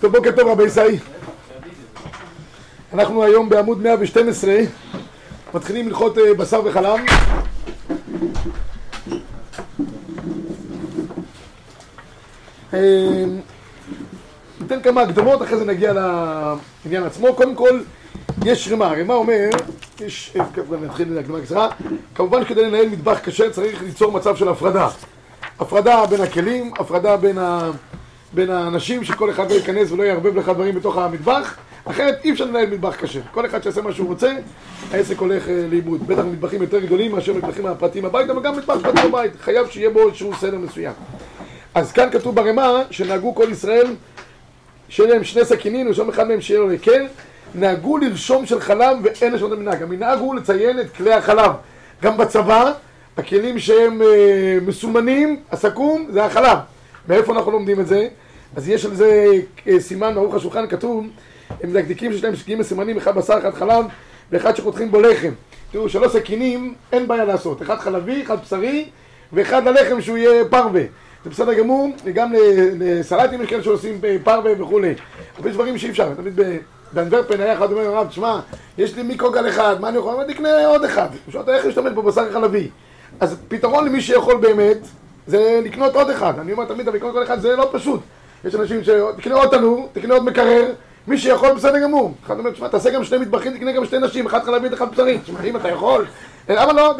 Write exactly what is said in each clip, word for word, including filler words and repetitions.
טוב, בוקר טוב רבי ישעי. אנחנו היום בעמוד מאה ושתים עשרה מתחילים הלכות בשר וחלב. ניתן כמה הקדמות, אחרי זה נגיע לעניין עצמו. קודם כל, יש רמה. רמה אומר, יש... נתחיל להקדמה קצרה. כמובן, כדי לנהל מטבח כשר צריך ליצור מצב של הפרדה. הפרדה בין הכלים, הפרדה בין ה... בין האנשים, שכל אחד לא ייכנס ולא יערבב לך דברים בתוך המטבח, אחרת אי אפשר לנהל מטבח כשר. כל אחד שיעשה מה שהוא רוצה, העסק הולך לאיבוד. בטח מטבחים יותר גדולים מאשר מטבחים הפרטיים בבית, אבל גם מטבח פרטי בבית, חייב שיהיה בו איזשהו סדר מסוים. אז כאן כתוב ברמה שנהגו כל ישראל, שיהיה להם שני סכינים, ושום אחד מהם שיהיה לו לקל, נהגו לרשום של חלב ואין לשנות המנהג. המנהג הוא לציין את כלי החלב. גם בצבא, הכלים שהם אה, מסומנים, הסכום, זה החלב. מאיפה אנחנו לומדים את זה? אז יש על זה סימן בערוך השולחן, כתוב, הם דקדיקים שיש להם שגיעים מסימנים, אחד בשר, אחד חלב, ואחד שחותכים בו לחם. תראו, שלוש סכינים, אין בעיה לעשות. אחד חלבי, אחד בשרי, ואחד ללחם שהוא יהיה פרווה. זה בסדר גמור, וגם לסלטים יש כאלה שעושים פרווה וכולי. אבל יש דברים שאי אפשר. תמיד באנדוורפן היה אחד אומר, רב, תשמע, יש לי מיקרוגל אחד, מה אני יכול? אני אקנה עוד אחד. פשוט איך להשתמש בבשר חלבי. אז פתרון למי שיכול באמת, זה לקנות עוד אחד. אני אומר תמיד, לקנות עוד אחד זה לא פשוט. יש אנשים שתקנה עוד תנור, תקנה עוד מקרר, מי שיכול בסדר גמור. אחד אומר, תשמע, תעשה גם שני מטבחים, תקנה גם שתי נשים, אחד חלבית, אחד בשרית. תשמע, אם אתה יכול. אבל לא,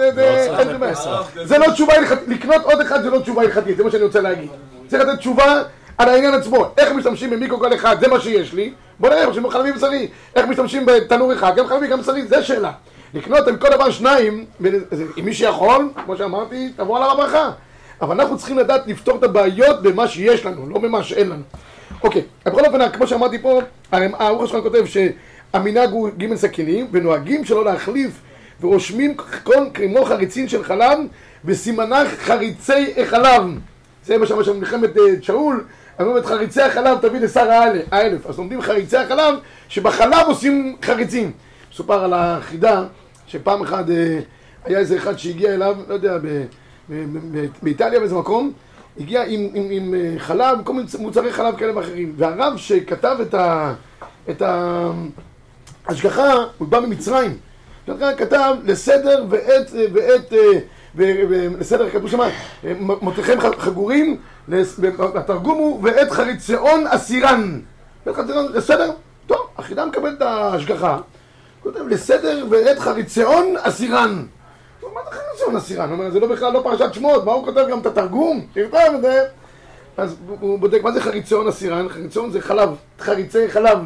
זה לא תשובה הלכתית. לקנות עוד אחד זה לא תשובה הלכתית, זה מה שאני רוצה להגיד. צריך לתת תשובה על העניין עצמו. איך משתמשים במיקרוגל אחד, זה מה שיש לי. בוא נראה, משתמשים בחלבי בשרי. איך משתמשים בתנור אחד, גם חלבי, גם בשרי, זה שאלה. לקנות עם כל דבר שניים, עם מי שיכול, כמו שאמרתי, תבוא עליו הברכה. אבל אנחנו צריכים לדעת לפתור את הבעיות במה שיש לנו, לא במה שאין לנו. אוקיי, בכל אופן, כמו שאמרתי פה, הערוך השולחן כותב שהמנהג הוא ג' סכינים, ונוהגים שלא להחליף ורושמים כל כמו חריצין של חלב, וסימנה חריצי החלב. זה מה שאמרנו מלחמת שאול, אמרו את חריצי החלב תביא לשר האלף. אז לומדים חריצי החלב, שבחלב עושים חריצים. סופר על החידה, שפעם אחת היה איזה אחד שהגיע אליו, לא יודע, ב... באיטליה באיזה מקום, הגיע עם, עם, עם חלב, כל מיני מוצרי חלב כאלה ואחרים. והרב שכתב את, ה, את ההשגחה, הוא בא ממצרים. כתב לסדר ואת, ואת, ולסדר כתבו שמה, מותיכם חגורים, התרגום הוא ואת חריציון אסירן. לסדר, טוב, החידה מקבל את ההשגחה. כותב לסדר ואת חריציון אסירן. מה זה חריציון אסירן? הוא אומר, זה לא בכלל לא פרשת שמות, מה הוא כותב גם את התרגום? תכתוב את זה. אז הוא בודק, מה זה חריציון אסירן? חריציון זה חלב, חריצי חלב.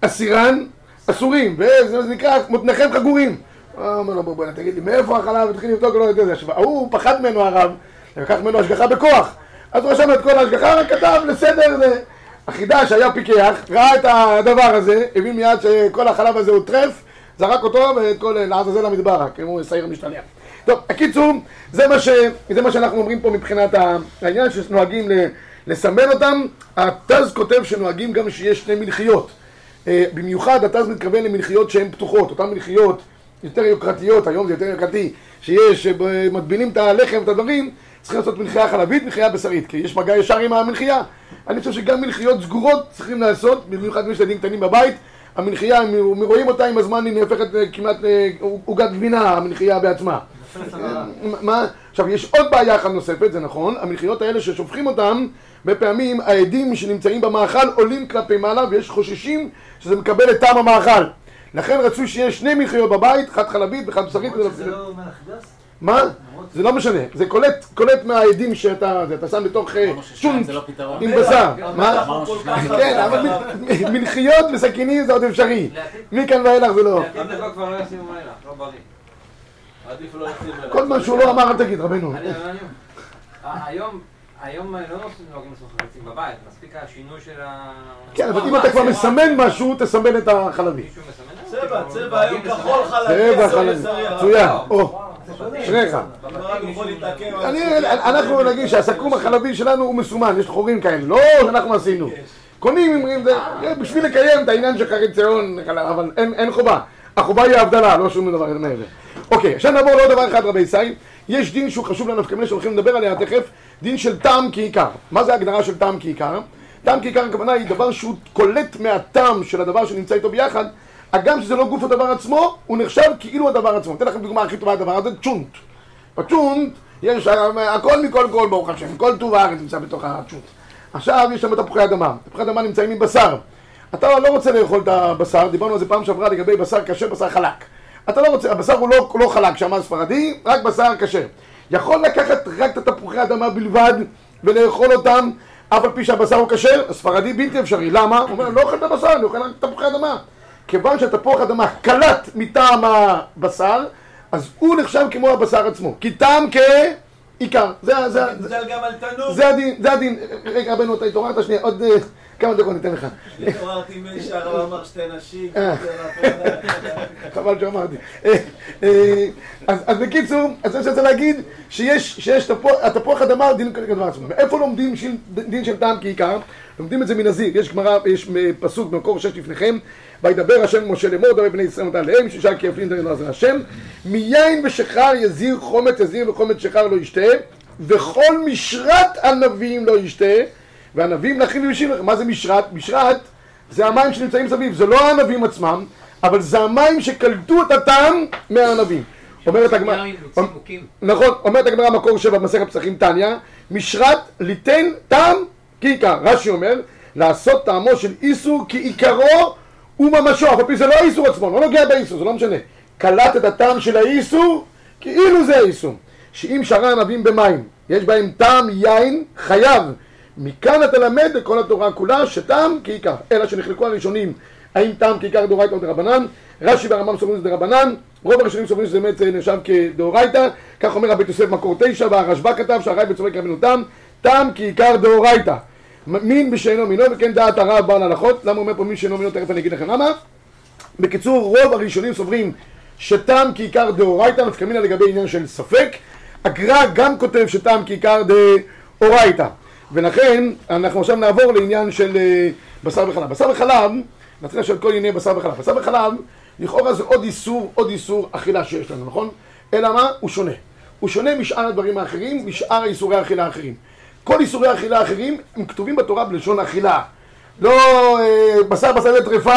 אסירן, אסורים, וזה נקרא מותניכם חגורים. הוא אומר לו, בוא, תגיד לי, מאיפה החלב? התחיל לבדוק, לא יודע, זה השוואה. הוא פחד ממנו הרב, לקח ממנו השגחה בכוח. אז הוא רשם את כל ההשגחה, רק כתב לסדר זה. החידה שהיה פיקח, ראה את הדבר הזה, הבין מיד שכל החלב הזה הוא טרף, זרק אותו ואת כל לעזאזל המדבר, כמו שעיר משתלח. טוב, הקיצור, זה מה, ש... זה מה שאנחנו אומרים פה מבחינת העניין שנוהגים לסמן אותם. התז כותב שנוהגים גם שיש שני מלחיות. במיוחד התז מתכוון למלחיות שהן פתוחות, אותן מלחיות יותר יוקרתיות, היום זה יותר יוקרתי, שיש, שמטבילים את הלחם ואת הדברים, צריכים לעשות מלחייה חלבית, מלחייה בשרית, כי יש מגע ישר עם המלחייה. אני חושב שגם מלחיות סגורות צריכים לעשות, במיוחד מי שילדים קטנים בבית, המנחייה, רואים אותה עם הזמן, היא נהפכת כמעט עוגת גבינה, המנחייה בעצמה. מה? עכשיו, יש עוד בעיה אחת נוספת, זה נכון, המנחיות האלה ששופכים אותן, בפעמים העדים שנמצאים במאכל עולים כלפי מעלה, ויש חוששים שזה מקבל את טעם המאכל. לכן רצוי שיש שני מנחיות בבית, אחת חלבית ואחת בשרית. זה לא מלח גס? מה? זה לא משנה, זה קולט מהעדים שאתה שם לתוך שונט עם בשר. מה? כן, אבל מנחיות וסכינים זה עוד אפשרי. מכאן ואילך זה לא. המלך כבר לא ישימו מלך, לא בריא. עדיף לא ישימו מלך. כל מה שהוא לא אמר, אל תגיד, רבנו. היום, היום לא נוהגים לעשות חריצים בבית, מספיק השינוי של ה... כן, אבל אם אתה כבר מסמן משהו, תסמן את החלבי. צבע, צבע, היום כחול חלבי, עשר יזריה. צוין, או. שריך. אנחנו נגיד שהסכום החלבי שלנו הוא מסומן, יש חורים כאלה, לא שאנחנו עשינו. קונים, אומרים, זה בשביל לקיים את העניין של חריציון, אבל אין חובה. החובה היא ההבדלה, לא שום דבר מעבר. אוקיי, עכשיו נעבור לעוד דבר אחד רבי ישעי. יש דין שהוא חשוב לנפקא מינה שהולכים לדבר עליה תכף, דין של טעם כעיקר. מה זה ההגדרה של טעם כעיקר? טעם כי עיקר הכוונה היא דבר שהוא קולט מהטעם של הדבר שנמצא איתו ביחד, הגם שזה לא גוף הדבר עצמו, הוא נחשב כאילו הדבר עצמו. אתן לכם דוגמה הכי טובה לדבר הזה, צ'ונט. בצ'ונט יש הכל מכל כל, ברוך השם, כל טוב הארץ נמצא בתוך הצ'ונט. עכשיו יש שם תפוחי אדמה, תפוחי אדמה נמצאים עם בשר. אתה לא רוצה לאכול את הבשר, דיברנו על זה פעם שעברה לגבי בשר קשה, בשר חלק. אתה לא רוצה, הבשר הוא לא, לא חלק, שאמר ספרדי, רק בשר קשה. יכול לקחת רק את תפוחי האדמה בלבד ולאכול אותם, אף על פי שהבשר הוא כשר, הספרדי בלתי אפשרי. למה? הוא אומר, לא אוכל את הבשר, אני אוכל רק תפוחי אדמה. כיוון שהתפוח אדמה קלט מטעם הבשר, אז הוא נחשב כמו הבשר עצמו. כי טעם כעיקר. זה, זה, זה, זה, גם על תנור. זה הדין, זה הדין. רגע, רבנו, אתה התעוררת שנייה, עוד כמה דקות ניתן לך. התעוררתי מי שהרב אמר שתי נשים. חבל שאמרתי. אז בקיצור, אז אני רוצה להגיד שיש תפוח אדמה דין כדבר עצמו. מאיפה לומדים דין של טעם כעיקר? לומדים את זה מנזיר. יש גמרא, יש פסוק במקור שש לפניכם. וידבר השם משה לאמור, דבר בני ישראל נתן להם, שישה כי יפלים דברים לא עזר השם. מיין ושחר יזיר חומץ, יזיר וחומץ שחר לא ישתה, וכל משרת ענבים לא ישתה, וענבים לאחיו ושיב לכם. מה זה משרת? משרת זה המים שנמצאים סביב, זה לא הענבים עצמם, אבל זה המים שקלטו את הטעם מהענבים. אומרת הגמרא, נכון, אומרת הגמרא מקור שבע במסכת פסחים תניא, משרת ליתן טעם כעיקר. רש"י אומר, לעשות טעמו של איסור כעיקרו וממשו, אף פי זה לא האיסור עצמו, לא נוגע באיסור, זה לא משנה. קלט את הטעם של האיסור, כאילו זה האיסור. שאם שרה ענבים במים, יש בהם טעם יין חייב. מכאן אתה למד בכל התורה כולה שטעם כעיקר. אלא שנחלקו הראשונים, האם טעם כעיקר דאורייתא או דרבנן. רש"י והרמב"ם סוברים שזה דרבנן, רוב הראשונים סוברים שזה באמת נחשב כדאורייתא. כך אומר רבי יוסף מקור תשע, והרשב"א כתב שהרייב"ץ צודק רבנו תם, טעם כעיקר דאורייתא. מין בשאינו מינו, וכן דעת הרב בעל הלכות. למה אומר פה מין שאינו מינו? תכף אני אגיד לכם למה. בקיצור, רוב הראשונים סוברים שטעם כעיקר דאורייתא, נפקא מינה לגבי עניין של ספק. הגר"א גם כותב שטעם כעיקר דאורייתא. ולכן אנחנו עכשיו נעבור לעניין של בשר וחלב. בשר וחלב, נתחיל עכשיו כל ענייני בשר וחלב. בשר וחלב, לכאורה זה עוד איסור, עוד איסור אכילה שיש לנו, נכון? אלא מה? הוא שונה. הוא שונה משאר הדברים האחרים, משאר איסורי האכילה האחרים. כל איסורי האכילה האחרים הם כתובים בתורה בלשון אכילה. לא בשר בשר וטרפה,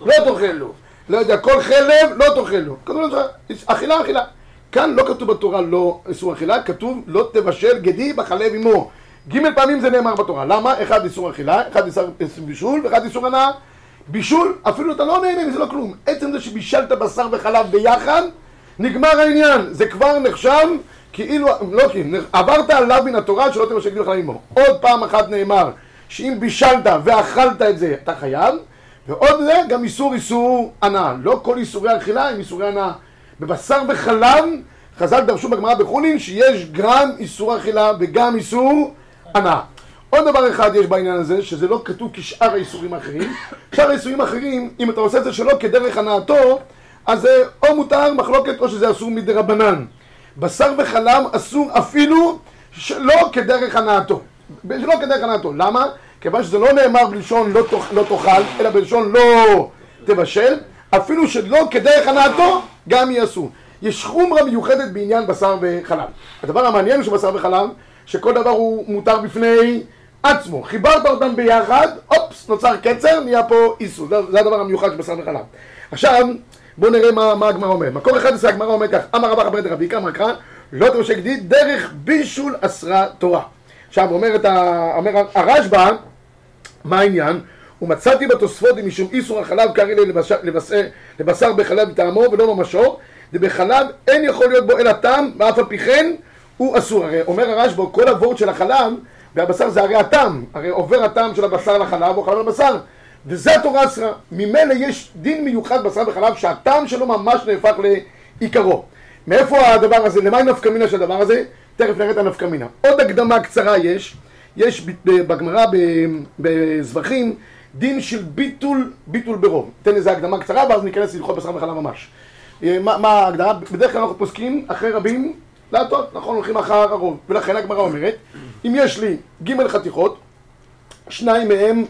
לא תאכל לו. לא יודע, כל חלב, לא תאכל לו. כתוב בתורה, אכילה אכילה. כאן לא כתוב בתורה לא איסור אכילה, כתוב לא תבשל גדי בחלב עמו. ג' פעמים זה נאמר בתורה. למה? אחד איסור אכילה, אחד איסור בישול, ואחד איסור הנאה. בישול, אפילו אתה לא נהנה, זה לא כלום. עצם זה שבישלת בשר וחלב ביחד, נגמר העניין. זה כבר נחשב כאילו, לא כי, עברת עליו מן התורה שלא תבשל גדי בחלב עמו. עוד פעם אחת נאמר שאם בישלת ואכלת את זה, אתה חייב. ועוד זה גם איסור איסור הנאה. לא כל איסורי אכילה הם איסורי הנאה. בבשר וחלב, חז"ל דרשו בגמרא בחולין שיש גם איסור אכילה וגם איסור הנאה. עוד דבר אחד יש בעניין הזה, שזה לא כתוב כשאר האיסורים האחרים. כשאר האיסורים האחרים, אם אתה עושה את זה שלא כדרך הנאתו, אז זה או מותר מחלוקת או שזה אסור מדרבנן. בשר וחלב אסור אפילו שלא כדרך הנאתו. שלא כדרך הנאתו. למה? כיוון שזה לא נאמר בלשון לא, תוכ... לא תאכל, אלא בלשון לא תבשל. אפילו שלא כדרך הנאתו, גם יהיה אסור. יש חומרה מיוחדת בעניין בשר וחלב. הדבר המעניין הוא שבשר וחלב, שכל דבר הוא מותר בפני עצמו. חיברת אותם ביחד, אופס, נוצר קצר, נהיה פה איסור. זה, זה הדבר המיוחד שבשר וחלב. עכשיו, בואו נראה מה, מה הגמרא אומר. מקור אחד עשר, הגמרא אומר כך, אמר רבא ברדא רבי עיקר מקרא, לא תבשל גדי, דרך בישול אסרה תורה. עכשיו, אומר, אומר הרשב"א, מה העניין? ומצאתי בתוספות משום איסור על חלב קרעי לבשר, לבשר, לבשר בחלב מטעמו ולא ממשו, ובחלב אין יכול להיות בו אלא טעם, ואף על פי כן, הוא אסור. הרי אומר הרשב"א, כל הוורט של החלב והבשר זה הרי הטעם. הרי עובר הטעם של הבשר לחלב או חלב לבשר. וזה התורה אסרה. ממילא יש דין מיוחד בשר וחלב שהטעם שלו ממש נהפך לעיקרו. מאיפה הדבר הזה? למה היא נפקא מינה של הדבר הזה? תכף נראה את הנפקא מינה. עוד הקדמה קצרה יש. יש בגמרא בזבחים דין של ביטול, ביטול ברוב. תן איזה הקדמה קצרה ואז ניכנס ללכות בשר וחלב ממש. מה, מה ההקדמה? בדרך כלל אנחנו פוסקים אחרי רבים להטות, נכון, הולכים אחר הרוב. ולכן הגמרא אומרת, אם יש לי ג' חתיכות, שניים מהם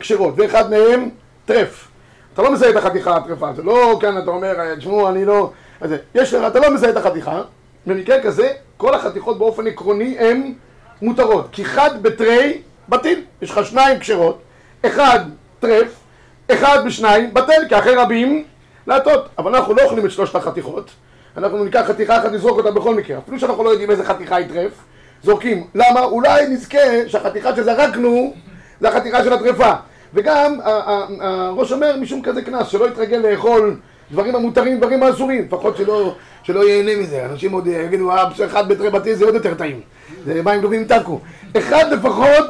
כשרות, ואחד מהם טרף. אתה לא מזהה את החתיכה הטרפה, זה לא כאן אתה אומר, תשמעו, אני לא... אז, יש, אתה לא מזהה את החתיכה, במקרה כזה, כל החתיכות באופן עקרוני הן מותרות. כי חד בתרי בטל. יש לך שניים קשרות, אחד טרף, אחד בשניים בטל, כי אחרי רבים להטות. אבל אנחנו לא אוכלים את שלושת החתיכות, אנחנו ניקח חתיכה אחת, נזרוק אותה בכל מקרה, אפילו שאנחנו לא יודעים איזה חתיכה היא טרף, זורקים. למה? אולי נזכה שהחתיכה שזרקנו זה החתיכה של הטרפה. וגם הראש אומר משום כזה כנס, שלא יתרגל לאכול דברים המותרים, דברים האסורים, לפחות שלא, שלא ייהנה מזה. אנשים עוד יגידו, אחד בטרי בתי זה עוד יותר טעים, זה מים טובים טקו. אחד לפחות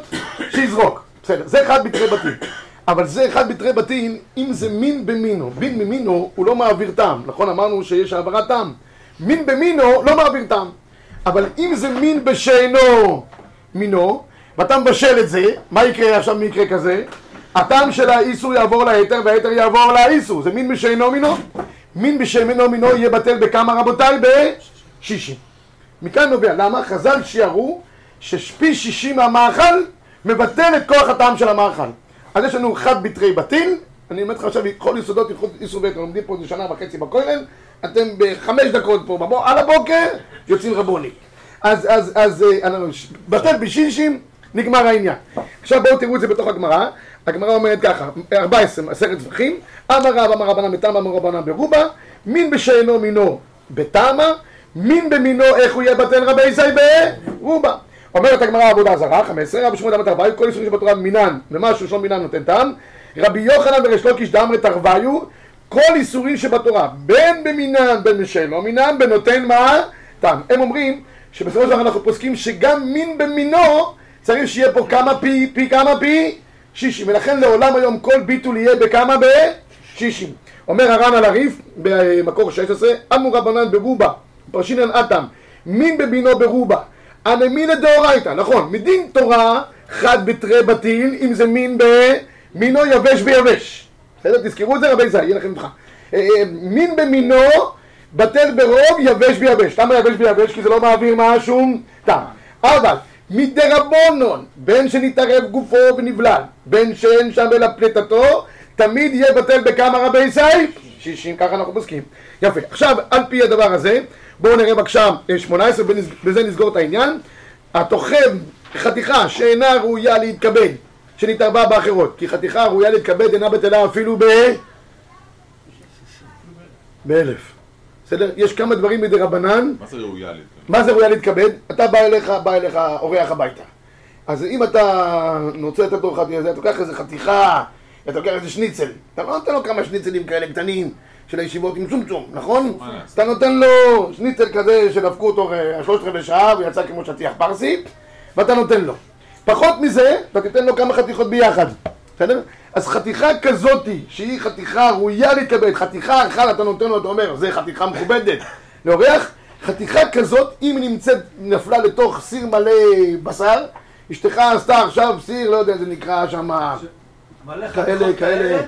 שיזרוק, בסדר, זה אחד בטרי בתי. אבל זה אחד בטרי בתים, אם זה מין במינו, מין במינו הוא לא מעביר טעם, נכון? אמרנו שיש העברת טעם. מין במינו לא מעביר טעם. אבל אם זה מין בשאינו מינו, ואתה מבשל את זה, מה יקרה עכשיו במקרה כזה? הטעם של האיסור יעבור ליתר, והיתר יעבור לאיסור. זה מין בשאינו מינו. מין בשאינו מינו יהיה בטל בכמה רבותיי? בשישים. מכאן נובע, למה? חז"ל שיערו שפי שישים מהמאכל מבטל את כוח הטעם של המאכל. אז יש לנו חד בתרי בתים, אני אומר לך עכשיו, כל יסודות הלכות איסור ויתר, לומדים פה איזה שנה וחצי בכולל, אתם בחמש דקות פה, בבוא, על הבוקר, יוצאים רבוני. אז, אז, אז, אז, בטל בשישים, נגמר העניין. עכשיו בואו תראו את זה בתוך הגמרא, הגמרא אומרת ככה, ארבע עשרה עשרת טווחים, אמר רב, אמר רבנן בטעמא, אמר רבנן ברובה, מין בשאינו מינו בטעמא, מין במינו איך הוא יהיה בטל רבי ישי ברובה. אומרת הגמרא עבודה זרה, חמש עשרה, רבי שמעון אמר תרוויו, כל איסורים שבתורה מינן, ומשהו שלא מינן נותן טעם, רבי יוחנן וריש לקיש דאמרי תרוויו, כל איסורים שבתורה, בין במינן, בין בשאינו מינן, בנותן מה? טעם. הם אומרים שבסופו של דבר אנחנו פוסקים שגם מין במינו צריך שיהיה פה כמה פי, פי כמה פי? שישים. ולכן לעולם היום כל ביטול יהיה בכמה ב? שישים. אומר הר"ן על הרי"ף, במקור שש עשרה, אמרו רבנן ברובה, פרשינן אטם, מין במינו ברובה. אני מין הדאורייתא, נכון, מדין תורה חד בתרי בתיל, אם זה מין במינו יבש ויבש. בסדר? תזכרו את זה רבי זי, יהיה לכם ממך. מין במינו בטל ברוב יבש ויבש. למה יבש ויבש? כי זה לא מעביר משום טעם. אבל מדרבנן, בין שנתערב גופו ונבלל, בין שאין שם אלא פלטתו, תמיד יהיה בטל בכמה רבי זי? שישים, ככה אנחנו פוסקים. יפה, עכשיו על פי הדבר הזה, בואו נראה בבקשה שמונה עשרה, בזה נסגור את העניין. התוכב חתיכה שאינה ראויה להתכבד, שנתערבה באחרות, כי חתיכה ראויה להתכבד אינה בטלה אפילו ב... באלף. בסדר? יש כמה דברים מדי רבנן. מה זה ראויה להתכבד? מה זה ראויה להתכבד? אתה בא אליך, בא אליך אורח הביתה. אז אם אתה נוצא את התוכב הזה, אתה לוקח איזה חתיכה, אתה לוקח איזה שניצל. אתה לא נותן לו כמה שניצלים כאלה קטנים. של הישיבות עם צומצום, נכון? אתה נותן לו שניצל כזה שדפקו אותו שלושת רבעי שעה ויצא כמו שטיח פרסי, ואתה נותן לו. פחות מזה, אתה תיתן לו כמה חתיכות ביחד. בסדר? אז חתיכה כזאת, שהיא חתיכה ראויה להתכבד, חתיכה אחת אתה נותן לו, אתה אומר, זה חתיכה מכובדת. לאורח, חתיכה כזאת, אם נמצאת, נפלה לתוך סיר מלא בשר, אשתך עשתה עכשיו סיר, לא יודע איזה נקרא שם, כאלה, כאלה,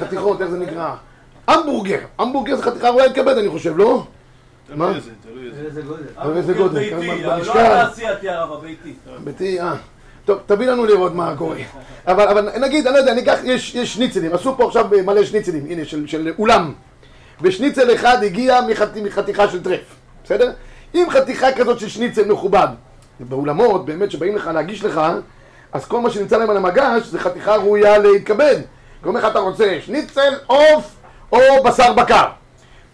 חתיכות, איך זה נקרא? המבורגר, המבורגר זה חתיכה ראויה להתכבד, אני חושב, לא? תלוי איזה, תלוי איזה גודל. תלוי איזה גודל. ביתי, לא תעשייתי הרבה, ביתי. ביתי, אה. טוב, תביא לנו לראות מה קורה. אבל נגיד, אני לא יודע, אני אקח, יש שניצלים, עשו פה עכשיו מלא שניצלים, הנה, של אולם. ושניצל אחד הגיע מחתיכה של טרף, בסדר? אם חתיכה כזאת של שניצל מכובד, באולמות, באמת, שבאים לך להגיש לך, אז כל מה שנמצא להם על המגש, זה חתיכה ראויה להתכבד. כלומר, אתה רוצה שניצל, עוף או בשר בקר.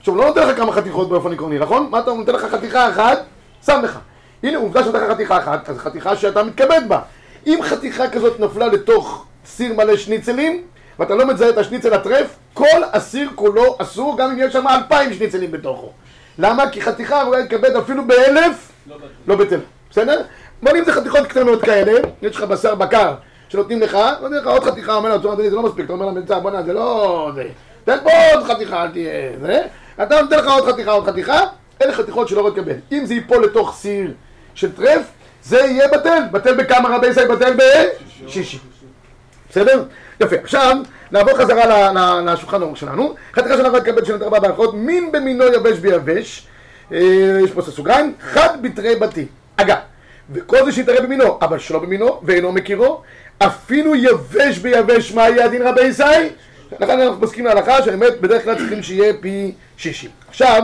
עכשיו, לא נותן לך כמה חתיכות באופן עקרוני, נכון? מה אתה נותן לך חתיכה אחת? שם לך. הנה, עובדה שאתה לך חתיכה אחת, אז חתיכה שאתה מתכבד בה. אם חתיכה כזאת נפלה לתוך סיר מלא שניצלים, ואתה לא מזהה את השניצל הטרף, כל הסיר כולו אסור, גם אם יש שם אלפיים שניצלים בתוכו. למה? כי חתיכה ראויה להתכבד אפילו באלף, לא בטל. בסדר? אבל אם זה חתיכות קטנות כאלה, יש לך בשר בקר שנותנים לך, נותנים לך עוד חתיכה, אומר לה, זה לא מספיק, אתה אומר לה, בוא נע, זה לא זה. תן פה עוד חתיכה, אל תהיה, זה. אתה נותן לך עוד חתיכה, עוד חתיכה, אלה חתיכות שלא מתקבל. אם זה ייפול לתוך סיר של טרף, זה יהיה בטל. בטל בכמה רבי ישי בטל ב... שישי. בסדר? יפה. עכשיו, נעבור חזרה לשולחן האור שלנו. חתיכה שלא מתקבל שנתרבה באחרות, מין במינו יבש ביבש. יש פה סוגריים. חד בתרי בתים. אגב, וכל זה שיתערב במינו, אבל שלא במינו, ואינו מכירו, אפילו יבש ביבש, מה יהיה הדין רבי ישי? לכן אנחנו מסכים להלכה שהאמת בדרך כלל צריכים שיהיה פי שישים. עכשיו,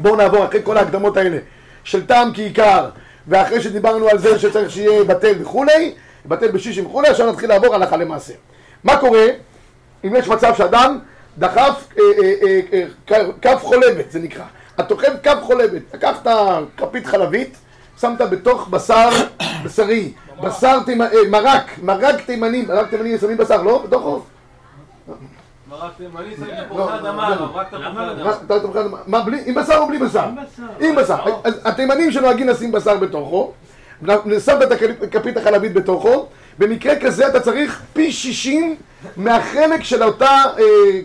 בואו נעבור אחרי כל ההקדמות האלה של טעם כעיקר, ואחרי שדיברנו על זה שצריך שיהיה בטל וכולי, יבטל בשישים וכולי, עכשיו נתחיל לעבור הלכה למעשה. מה קורה אם יש מצב שאדם דחף אה, אה, אה, אה, קו חולבת, זה נקרא. אתה אוכל קו חולבת, לקחת כפית חלבית, שמת בתוך בשר בשרי, בשר תימני, מרק, מרק תימני, מרק תימני שמים בשר, לא? בתוך עוף? מרק תימני שמים תפוחי אדמה, מרק תפוחי אדמה. מה, עם בשר או בלי בשר? עם בשר. אז התימנים שנוהגים לשים בשר בתוכו, שמת את הכפית החלבית בתוכו, במקרה כזה אתה צריך פי שישים מהחלק של אותה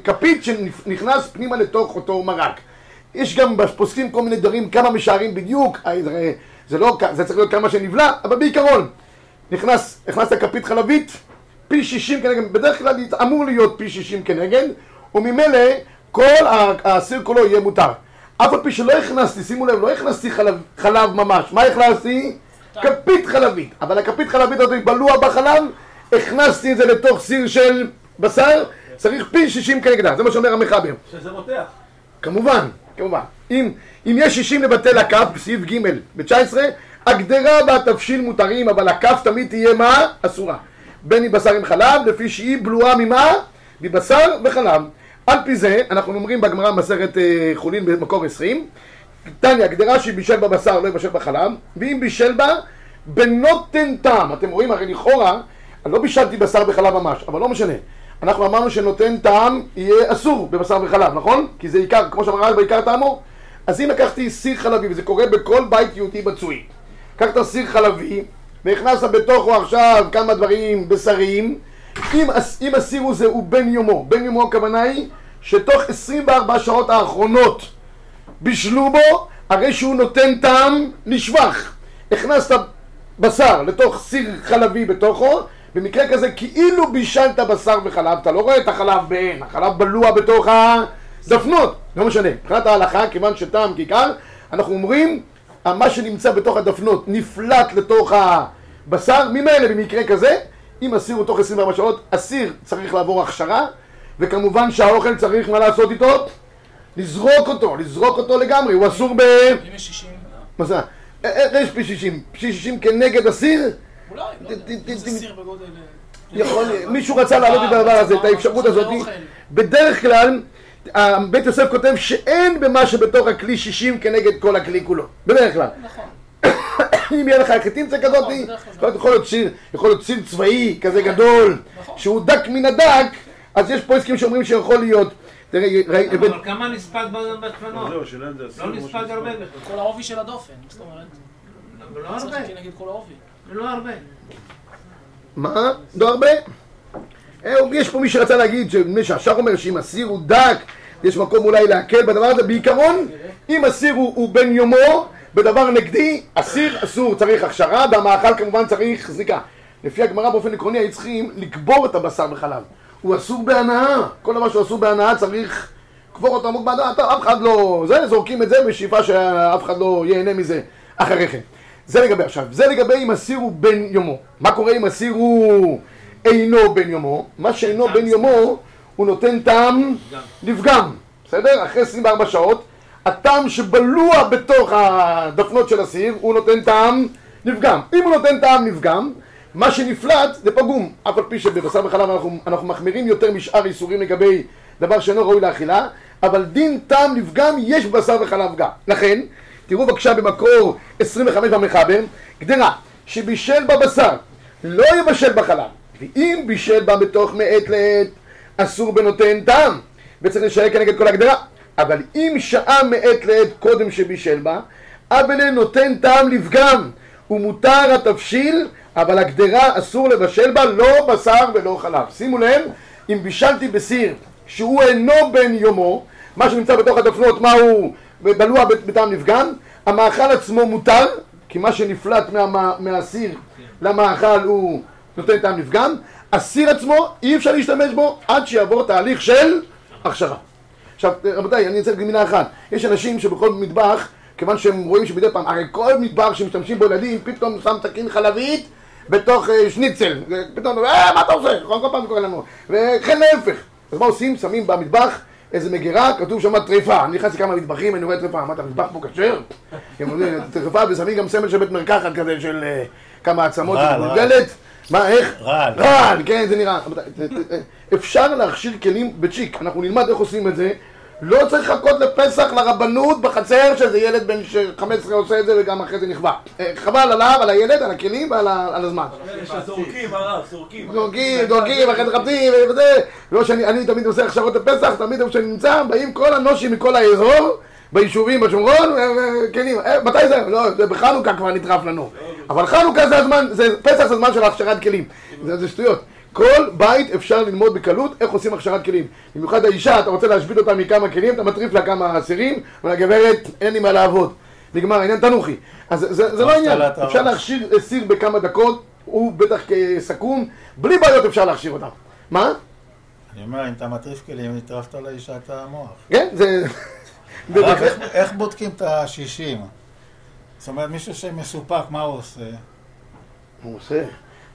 כפית שנכנס פנימה לתוך אותו מרק. יש גם פוסקים כל מיני דברים, כמה משערים בדיוק, זה לא, זה צריך להיות כמה שנבלע, אבל בעיקרון, נכנס, נכנס לכפית חלבית, פי שישים כנגד, בדרך כלל אמור להיות פי שישים כנגד, וממילא כל הסיר כולו יהיה מותר. אף על פי שלא הכנסתי, שימו לב, לא הכנסתי חלב, חלב ממש, מה הכנסתי? כפית חלבית, אבל הכפית חלבית הזאת בלוע בחלב, הכנסתי את זה לתוך סיר של בשר, צריך פי שישים כנגדה, זה מה שאומר המחבר. שזה רותח. כמובן. כמובן, אם, אם יש שישים לבטל הכף, בסעיף ג' ב-תשע עשרה, הגדרה והתבשיל מותרים, אבל הכף תמיד תהיה מה? אסורה. בין אם בשר עם חלב, לפי שהיא בלועה ממה? מבשר וחלב. על פי זה, אנחנו אומרים בגמרא מסכת אה, חולין במקור עשרים, תניא, הגדרה שהיא בישל בבשר, לא יבשל בחלב, ואם בישל בה, בנותן טעם. אתם רואים, הרי לכאורה, אני לא בישלתי בשר בחלב ממש, אבל לא משנה. אנחנו אמרנו שנותן טעם יהיה אסור בבשר וחלב, נכון? כי זה עיקר, כמו שאמרנו, בעיקר טעמו. אז אם לקחתי סיר חלבי, וזה קורה בכל בית יהודי מצוי, לקחת סיר חלבי, והכנסת בתוכו עכשיו כמה דברים בשריים, אם, אם הסיר הזה הוא בן יומו, בן יומו הכוונה היא שתוך עשרים וארבע שעות האחרונות בישלו בו, הרי שהוא נותן טעם נשבח. הכנסת בשר לתוך סיר חלבי בתוכו, במקרה כזה, כאילו בישלת בשר וחלב, אתה לא רואה את החלב בעין, החלב בלוע בתוך הדפנות, לא משנה. מבחינת ההלכה, כיוון שטעם כעיקר, אנחנו אומרים, מה שנמצא בתוך הדפנות נפלט לתוך הבשר, ממילא במקרה כזה, אם הסיר הוא תוך עשרים וארבע שעות, הסיר צריך לעבור הכשרה, וכמובן שהאוכל צריך מה לעשות איתו? לזרוק אותו, לזרוק אותו לגמרי, הוא אסור ב... אם יש שישים. מה זה? יש פי שישים, פי שישים כנגד הסיר? אולי, לא יודע, זה סיר בגודל... יכול, מישהו רצה להעלות את הדבר הזה, את האפשרות הזאת. בדרך כלל, בית יוסף כותב שאין במה שבתוך הכלי שישים כנגד כל הכלי כולו. בדרך כלל. נכון. אם יהיה לך הקטינצה כזאת, יכול להיות סיר צבאי כזה גדול, שהוא דק מן הדק, אז יש פה עסקים שאומרים שיכול להיות. אבל כמה נספק בדפנות? לא נספק הרבה בכלל. כל העובי של הדופן, זאת אומרת. אבל לא הרבה. נגיד כל העובי. לא הרבה. מה? לא הרבה? יש פה מי שרצה להגיד, שמי שהשאר אומר שאם הסיר הוא דק, יש מקום אולי להקל בדבר הזה. בעיקרון, אם הסיר הוא בן יומו, בדבר נגדי, הסיר אסור, צריך הכשרה, והמאכל כמובן צריך זריקה. לפי הגמרא באופן עקרוני, היו צריכים לקבור את הבשר בחלב. הוא אסור בהנאה. כל דבר שהוא אסור בהנאה צריך לקבור אותו עמוק בהנאה. אף אחד לא... זה, זורקים את זה בשאיפה שאף אחד לא ייהנה מזה אחריכם. זה לגבי עכשיו, זה לגבי אם הסיר הוא בן יומו. מה קורה אם הסיר הוא אינו בן יומו? מה שאינו בן יומו, הוא נותן טעם לפגם. בסדר? אחרי עשרים וארבע שעות, הטעם שבלוע בתוך הדפנות של הסיר, הוא נותן טעם לפגם. אם הוא נותן טעם לפגם, מה שנפלט זה פגום. אף על פי שבבשר וחלב אנחנו, אנחנו מחמירים יותר משאר איסורים לגבי דבר שאינו ראוי לאכילה, אבל דין טעם לפגם יש בבשר וחלב גם. לכן, תראו בבקשה במקור עשרים וחמש במחבר, גדרה שבישל בבשר, לא יבשל בחלב, ואם בישל בה בתוך מעת לעת, אסור בנותן טעם, וצריך לשאר כנגד כל הגדרה. אבל אם שעה מעת לעת קודם שבישל בה, אבל נותן טעם לפגם, ומותר התבשיל, אבל הגדרה אסור לבשל בה, לא בשר ולא חלב. שימו לב, אם בישלתי בסיר שהוא אינו בן יומו, מה שנמצא בתוך הדפנות, מה הוא? בלוע בטעם לפגם, המאכל עצמו מותר, כי מה שנפלט מה, מהסיר למאכל הוא נותן טעם לפגם. הסיר עצמו אי אפשר להשתמש בו עד שיעבור תהליך של הכשרה. עכשיו רבותיי, אני אצל גמינה אחת, יש אנשים שבכל מטבח, כיוון שהם רואים שמדי פעם, הרי כל מטבח שמשתמשים בו ילדים, פתאום שם תקין חלבית בתוך שניצל, פתאום, אה, מה אתה עושה? כל פעם קורא לנו, וכן להפך. אז מה עושים? שמים במטבח איזה מגירה, כתוב שם טריפה. אני נכנסתי כמה מטבחים, אני רואה טריפה. מה, אתה מטבח פה כשר? טריפה, ושמים גם סמל של בית מרקחת כזה של כמה עצמות של גולגלת. מה, איך? רעל. רעל, כן, זה נראה. אפשר להכשיר כלים בצ'יק, אנחנו נלמד איך עושים את זה. לא צריך לחכות לפסח לרבנות בחצר, שזה ילד בן חמש עשרה עושה את זה וגם אחרי זה נכווה. חבל עליו, על הילד, על הכלים ועל הזמן. זורקים, הרב, זורקים. זורקים, זורקים, אחרי זה חפשים וזה. לא שאני תמיד עושה הכשרות לפסח, תמיד איפה שנמצא, באים כל הנושים מכל האזור, ביישובים, בשומרון, כלים. מתי זה? לא, זה בחנוכה כבר נטרף לנו. אבל חנוכה זה הזמן, פסח זה זמן של הכשרת כלים. זה שטויות. כל בית אפשר ללמוד בקלות איך עושים הכשרת כלים. במיוחד האישה, אתה רוצה להשביל אותה מכמה כלים, אתה מטריף לה כמה עשירים, אבל הגברת, אין לי מה לעבוד. נגמר, העניין תנוכי. אז זה לא עניין. אפשר להכשיר סיר בכמה דקות, הוא בטח כסכום, בלי בעיות אפשר להכשיר אותם. מה? אני אומר, אם אתה מטריף כלים, נטרפת לאישה את המוח. כן, זה... איך בודקים את השישים? זאת אומרת, מישהו שמסופק, מה הוא עושה? הוא עושה?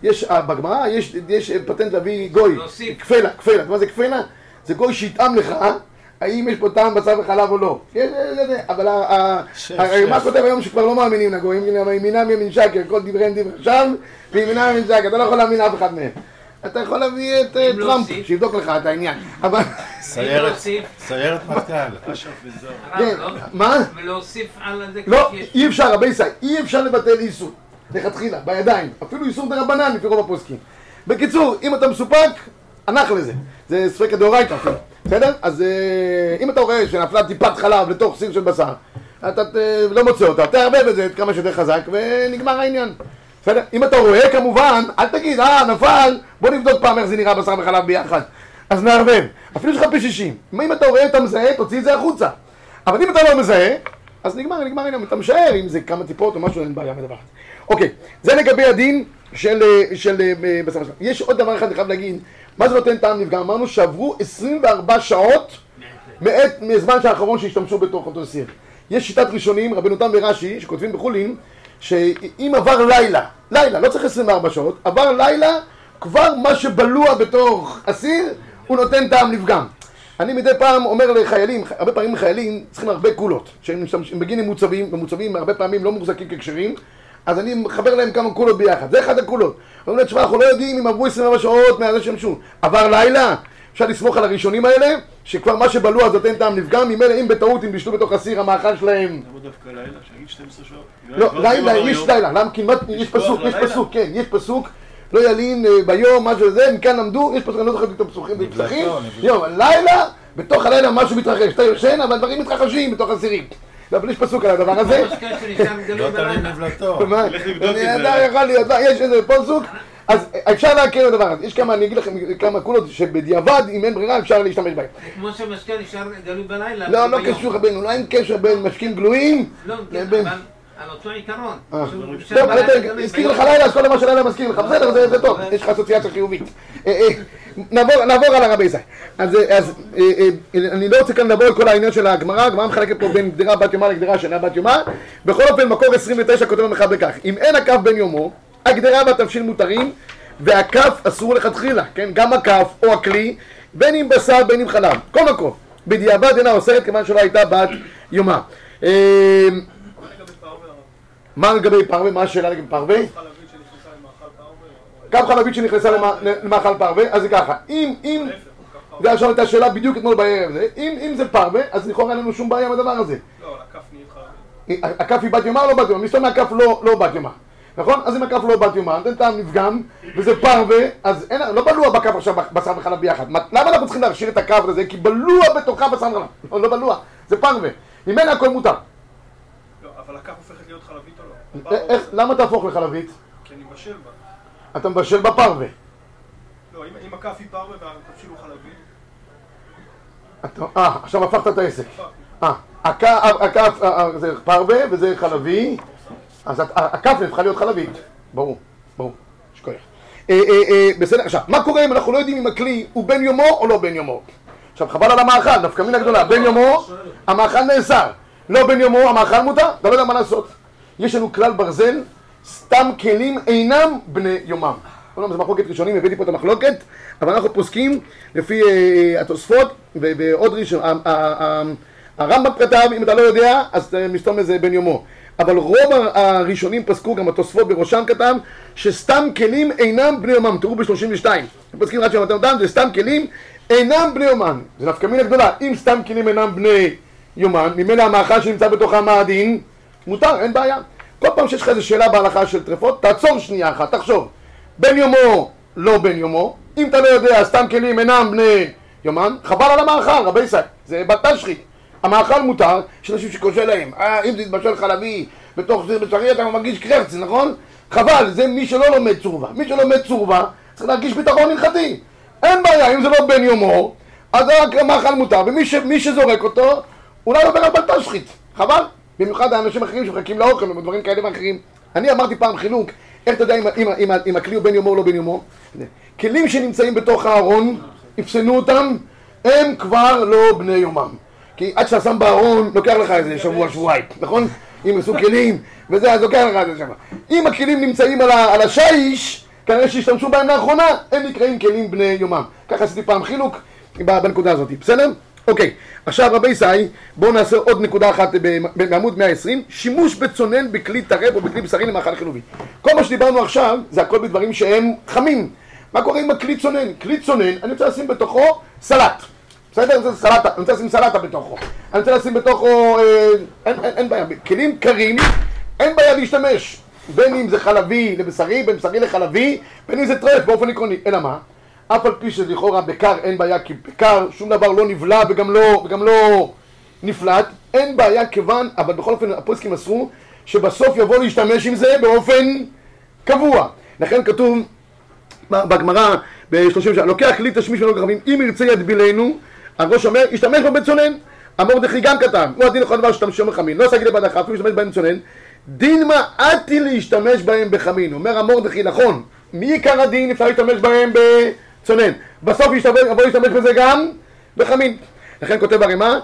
יש, בגמרא יש, יש פטנט להביא גוי, כפלה, כפלה, מה זה כפלה? זה גוי שיתאם לך, האם יש פה טעם בשר וחלב או לא. אבל מה כותב היום שכבר לא מאמינים לגויים, ימינם ימין שקר, כל דבריהם דברי שם, וימינם ימין שקר, אתה לא יכול להאמין אף אחד מהם. אתה יכול להביא את טראמפ, שיבדוק לך את העניין. סיירת, סיירת מטכ"ל. מה? ולהוסיף על זה... לא, אי אפשר, רבי סי, אי אפשר לבטל איסור. לכתחילה, בידיים, אפילו איסור דרבנן לפי רוב הפוסקים. בקיצור, אם אתה מסופק, הנח לזה. זה ספק הדאורייתא אפילו, בסדר? אז אם אתה רואה שנפלה טיפת חלב לתוך סיר של בשר, אתה לא מוצא אותה, תערבב את זה כמה שיותר חזק ונגמר העניין. בסדר? אם אתה רואה כמובן, אל תגיד, אה, נפל, בוא נבדוק פעם איך זה נראה בשר וחלב ביחד. אז נערבב. אפילו שלך פי שישים. אם אתה רואה, אתה מזהה, תוציא את זה החוצה. אבל אם אתה לא מזהה, אז נגמר, נגמר, הנה, אתה משאר, אם זה כמה טיפות או משהו, אין בעיה מדבר. אוקיי, זה לגבי הדין של, של בסך השלב. יש עוד דבר אחד, אני חייב להגיד, מה זה נותן טעם נפגם? אמרנו שעברו עשרים וארבע שעות מעת, מהזמן שהאחרון שהשתמשו בתוך אותו סיר. יש שיטת ראשונים, רבנו תם ורש"י, שכותבים בחולין, שאם עבר לילה, לילה, לא צריך עשרים וארבע שעות, עבר לילה, כבר מה שבלוע בתוך הסיר, הוא נותן טעם נפגם. אני מדי פעם אומר לחיילים, הרבה פעמים חיילים צריכים הרבה קולות, שהם מגיעים מוצבים, ומוצבים הרבה פעמים לא מוחזקים כקשרים, אז אני מחבר להם כמה קולות ביחד, זה אחד הקולות. אני אומר, תשמע, אנחנו לא יודעים אם עברו עשרים וארבע שעות מהזה שמשו. עבר לילה, אפשר לסמוך על הראשונים האלה, שכבר מה שבלוע אז נותן טעם נפגם, אם אלה, אם בטעות, אם בישלו בתוך הסיר, המאכל שלהם... למה דווקא לילה? שיגיד שתים עשרה שעות? לא, לילה, יש לילה, למה? כמעט, יש פסוק, יש פסוק, כן, יש פסוק. לא ילין ביום, משהו הזה, מכאן למדו, יש פסוקים, לא זוכרים את הפסוקים והפסחים. יום, לילה, בתוך הלילה משהו מתרחש. אתה יושן, אבל דברים מתרחשים בתוך הסירים. אבל יש פסוק על הדבר הזה. לא תמיד נבלתו. לך לבדוק את זה. יכול להיות, יש איזה פסוק. אז אפשר להכיר את הדבר הזה. יש כמה, אני אגיד לכם כמה קולות שבדיעבד, אם אין ברירה, אפשר להשתמש בהם. כמו שמשקה נשאר גלוי בלילה. לא, לא קשור בין, אולי אין קשר בין משקים גלויים. על אותו עיקרון. טוב, הזכיר לך לילה, אז כל מה שלילה מזכיר לך. בסדר, זה טוב, יש לך אסוציאציה חיובית. נעבור על הרבי זי. אז אני לא רוצה כאן לעבור על כל העניין של הגמרא, הגמרא מחלקת פה בין גדרה בת יומה לגדרה שאינה בת יומה. בכל אופן, מקור עשרים ותשע כותב המחבר כך: אם אין הכף בין יומו, הגדרה והתבשיל מותרים, והכף אסור לכתחילה, כן? גם הכף או הכלי, בין אם בשר, בין אם חלב. כל מקום. בדיעבד אינה אוסרת כיוון שלא הייתה בת יומה. מה לגבי פרווה? מה השאלה לגבי פרווה? גם חלבית שנכנסה למאכל פרווה, אז זה ככה, אם, אם, זה עכשיו הייתה שאלה בדיוק אתמול בערב זה, אם זה פרווה, אז לכאורה אין לנו שום בעיה עם הדבר הזה. לא, הכף נהיה חרבה. הכף היא בת יומה או לא בת יומה? משתמע הכף לא בת יומה, נכון? אז אם הכף לא בת יומה, נותן טעם נפגם, וזה פרווה, אז לא בלוע בכף עכשיו בשר וחלב ביחד. למה אנחנו צריכים להכשיר את הכף הזה? כי בלוע בתוכה בשר וחלב, לא בלוע, זה פרווה. ממנה הכל מותר. אבל הכף הופכת להיות חלבית או לא? איך? למה תהפוך לחלבית? כי אני מבשל בה. אתה מבשל בפרווה. לא, אם הכף היא פרווה והתבשיל הוא חלבי... אה, עכשיו הפכת את העסק. אה, הכף זה פרווה וזה חלבי, אז הכף הפכה להיות חלבית. ברור, ברור, שכוח. בסדר, עכשיו, מה קורה אם אנחנו לא יודעים אם הכלי הוא בן יומו או לא בן יומו? עכשיו, חבל על המאכל, דווקא מן הגדולה, בן יומו, המאכל נאסר. לא בן יומו, המאכל מותר, אתה לא יודע מה לעשות. יש לנו כלל ברזל, סתם כלים אינם בני יומם. לא, זה מחלוקת ראשונים, הבאתי פה את המחלוקת, אבל אנחנו פוסקים לפי התוספות, ועוד ראשון, הרמב"ם כתב, אם אתה לא יודע, אז מסתום לזה בן יומו. אבל רוב הראשונים פסקו, גם התוספות בראשם כתב, שסתם כלים אינם בני אומן. תראו ב-שלושים ושתיים, פסקים רק של מתן, זה סתם כלים אינם בני אומן. זה נפקא מינה גדולה, אם סתם כלים אינם בני יומן, ממילא המאכל שנמצא בתוך המאדים, מותר, אין בעיה. כל פעם שיש לך איזו שאלה בהלכה של טרפות, תעצור שנייה אחת, תחשוב. בן יומו, לא בן יומו. אם אתה לא יודע, סתם כלים אינם בני יומן, חבל על המאכל, רבי סי, זה בתשחית. המאכל מותר, יש אנשים שקושה להם. אה, אם תתבשל חלבי בתוך סיר בשרי, אתה מרגיש קרפצי, נכון? חבל, זה מי שלא לומד צורבה. מי שלומד צורבה, צריך להרגיש ביטחון הלכתי. אין בעיה, אם זה לא בן יומו, אז רק המאכל מותר. ומי ש... מי שזורק אותו, אולי עובר על בתשחית. חבל. במיוחד האנשים אחרים שמחכים לאוכל ודברים כאלה ואחרים. אני אמרתי פעם חילוק, איך אתה יודע אם, אם, אם, אם הכלי הוא בן יומו או לא בן יומו? כלים שנמצאים בתוך הארון, הפסנו אותם, הם כבר לא בני יומם. כי עד שאתה שם בארון, לוקח לך איזה שבוע, שבועיים, נכון? אם עשו כלים, וזה, אז לוקח לך איזה שבוע. אם הכלים נמצאים על, ה, על השייש, כנראה שהשתמשו בהם לאחרונה, הם נקראים כלים בני יומם. ככה עשיתי פעם חילוק בנקודה הזאת, בסדר? אוקיי, עכשיו רבי סי, בואו נעשה עוד נקודה אחת בעמוד מאה ועשרים. שימוש בצונן בכלי טרף או בכלי בשרי למאכל חילובי. כל מה שדיברנו עכשיו זה הכל בדברים שהם חמים. מה קורה עם הכלי צונן? כלי צונן, אני רוצה לשים בתוכו סלט, בסדר? אני רוצה, סלטה, אני רוצה לשים סלטה בתוכו, אני רוצה לשים בתוכו, אה, אין, אין, אין בעיה, כלים קרים, אין בעיה להשתמש, בין אם זה חלבי לבשרי, בין בשרי לחלבי, בין אם זה טרף באופן עקרוני, אלא מה? אף על פי שלכאורה בקר אין בעיה, כי בקר שום דבר לא נבלע וגם לא, וגם לא נפלט, אין בעיה כיוון, אבל בכל אופן הפוסקים אסרו שבסוף יבוא להשתמש עם זה באופן קבוע. לכן כתוב בגמרא ב-שלושים ושלוש, לוקח לי תשמיש ולא גרבים, אם ירצה ידבילנו, הראש אומר, ישתמש בו בצונן. המרדכי גם כתב, הוא הדין לכל דבר שתמשו מחמין, לא סגל לבד החף, הוא ישתמש בהם בצונן, דין מעטי להשתמש בהם בחמין. אומר המרדכי, נכון, מי עיקר הדין אפשר להשתמש בהם ב... צונן. בסוף ישתמש, אבל ישתמש בזה גם בחמין. לכן כותב הרמ"א,